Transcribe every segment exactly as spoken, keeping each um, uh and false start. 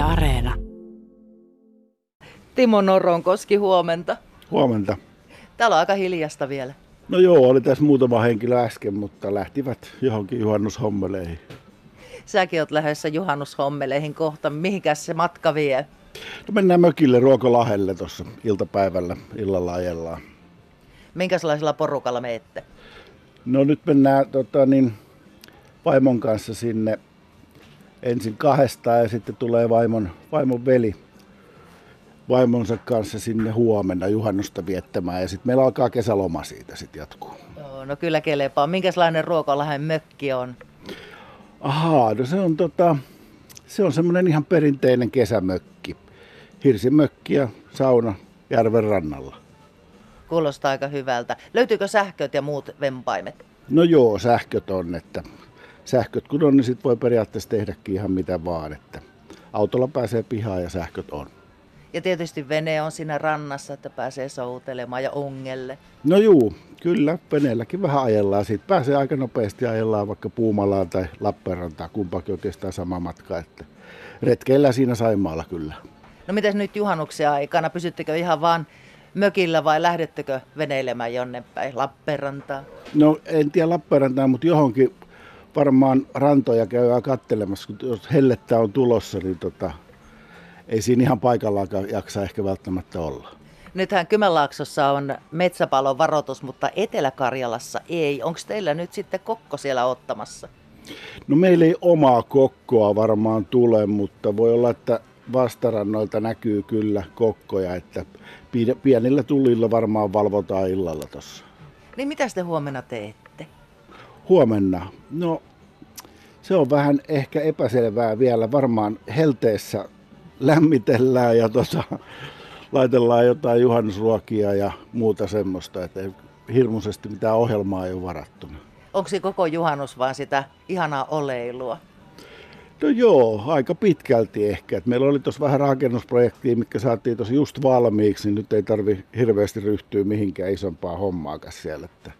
Yle Areena. Timo Noronkoski, huomenta. Huomenta. Täällä on aika hiljasta vielä. No joo, oli tässä muutama henkilö äsken, mutta lähtivät johonkin juhannushommeleihin. Säkin oot lähdössä juhannushommeleihin kohta. Mihinkäs se matka vie? No mennään mökille Ruokolahdelle tuossa iltapäivällä, illalla ajellaan. Minkälaisella porukalla menette? No nyt mennään tota, niin, vaimon kanssa sinne ensin kahdestaan ja sitten tulee vaimon, vaimon veli vaimonsa kanssa sinne huomenna juhannusta viettämään ja sitten meillä alkaa kesäloma siitä, sitten jatkuu. Joo, no kyllä kelepaa. Minkälainen Ruokolahden mökki on? Ahaa, no se on tota, se on semmoinen ihan perinteinen kesämökki. Hirsimökki ja sauna järven rannalla. Kuulostaa aika hyvältä. Löytyykö sähköt ja muut vempaimet? No joo, sähköt on, että sähköt kun on, niin sit voi periaatteessa tehdäkin ihan mitä vaan, että autolla pääsee pihaan ja sähköt on. Ja tietysti vene on siinä rannassa, että pääsee soutelemaan ja ongelle. No juu, kyllä, veneelläkin vähän ajellaan. Siitä pääsee aika nopeasti, ajellaan vaikka Puumalaan tai Lappeenrantaan, kumpakin oikeastaan sama matka. Että retkeillään siinä Saimaalla kyllä. No mitäs nyt juhannuksen aikana? Pysyttekö ihan vaan mökillä vai lähdettekö veneilemään jonnepäin Lappeenrantaan? No en tiedä Lappeenrantaan, mutta johonkin varmaan rantoja käydään katselemassa, kun jos hellettä on tulossa, niin tota... ei siinä ihan paikallaankaan jaksa ehkä välttämättä olla. Nythän Kymenlaaksossa on metsäpalon varoitus, mutta Etelä-Karjalassa ei. Onko teillä nyt sitten kokko siellä ottamassa? No meillä ei omaa kokkoa varmaan tule, mutta voi olla, että vastarannoilta näkyy kyllä kokkoja. Että pienillä tulilla varmaan valvotaan illalla tuossa. Niin mitä te huomenna teette? Huomenna? No se on vähän ehkä epäselvää vielä. Varmaan helteessä lämmitellään ja tota, laitellaan jotain juhannusruokia ja muuta semmoista, että ei hirmuisesti mitään ohjelmaa ei ole varattuna. Onko se koko juhannus vaan sitä ihanaa oleilua? No joo, aika pitkälti ehkä. Et meillä oli tuossa vähän rakennusprojektia, mitkä saatiin tuossa just valmiiksi, niin nyt ei tarvi hirveästi ryhtyä mihinkään isompaa hommaakas siellä, että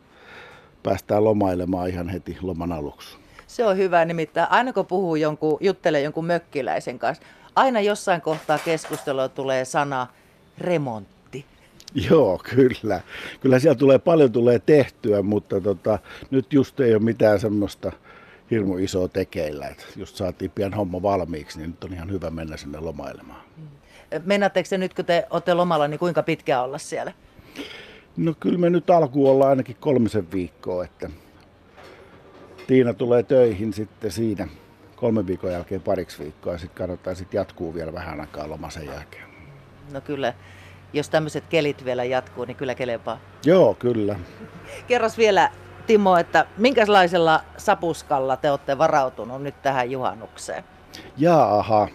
päästään lomailemaan ihan heti loman aluksi. Se on hyvä, nimittäin aina kun puhuu jonkun, juttelee jonkun mökkiläisen kanssa, aina jossain kohtaa keskustelua tulee sana remontti. Joo, kyllä. Kyllä siellä tulee, paljon tulee tehtyä, mutta tota, nyt just ei ole mitään semmoista hirmu isoa tekeillä. Et just saatiin pian homma valmiiksi, niin nyt on ihan hyvä mennä sinne lomailemaan. Mennättekö te nyt, kun te olette lomalla, niin kuinka pitkään olla siellä? No kyllä me nyt alkuun ollaan ainakin kolmisen viikkoa, että Tiina tulee töihin sitten siinä. Kolmen viikon jälkeen pariksi viikkoa ja sitten kannattaa sit jatkuu vielä vähän aikaa loma sen jälkeen. No kyllä, jos tämmöiset kelit vielä jatkuu, niin kyllä kelepaa. Joo, kyllä. Kerros vielä Timo, että minkälaisella sapuskalla te olette varautunut nyt tähän juhannukseen? Jaaha,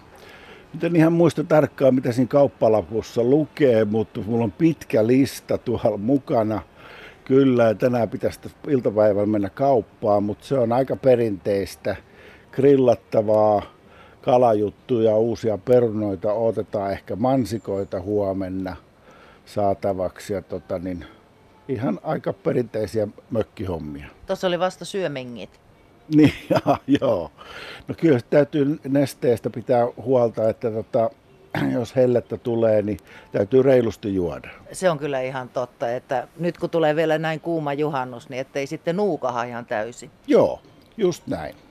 nyt en ihan muista tarkkaan mitä siinä kauppalapussa lukee, mutta mulla on pitkä lista tuolla mukana. Kyllä, tänään pitäisi iltapäivällä mennä kauppaan, mutta se on aika perinteistä. Grillattavaa, kalajuttuja, uusia perunoita, otetaan ehkä mansikoita huomenna saatavaksi ja tota niin, ihan aika perinteisiä mökkihommia. Tuossa oli vasta syömengit. Niin, ja, joo. No kyllä täytyy nesteestä pitää huolta, että tota, jos hellettä tulee, niin täytyy reilusti juoda. Se on kyllä ihan totta, että nyt kun tulee vielä näin kuuma juhannus, niin ettei sitten nuukaha ihan täysin. Joo, just näin.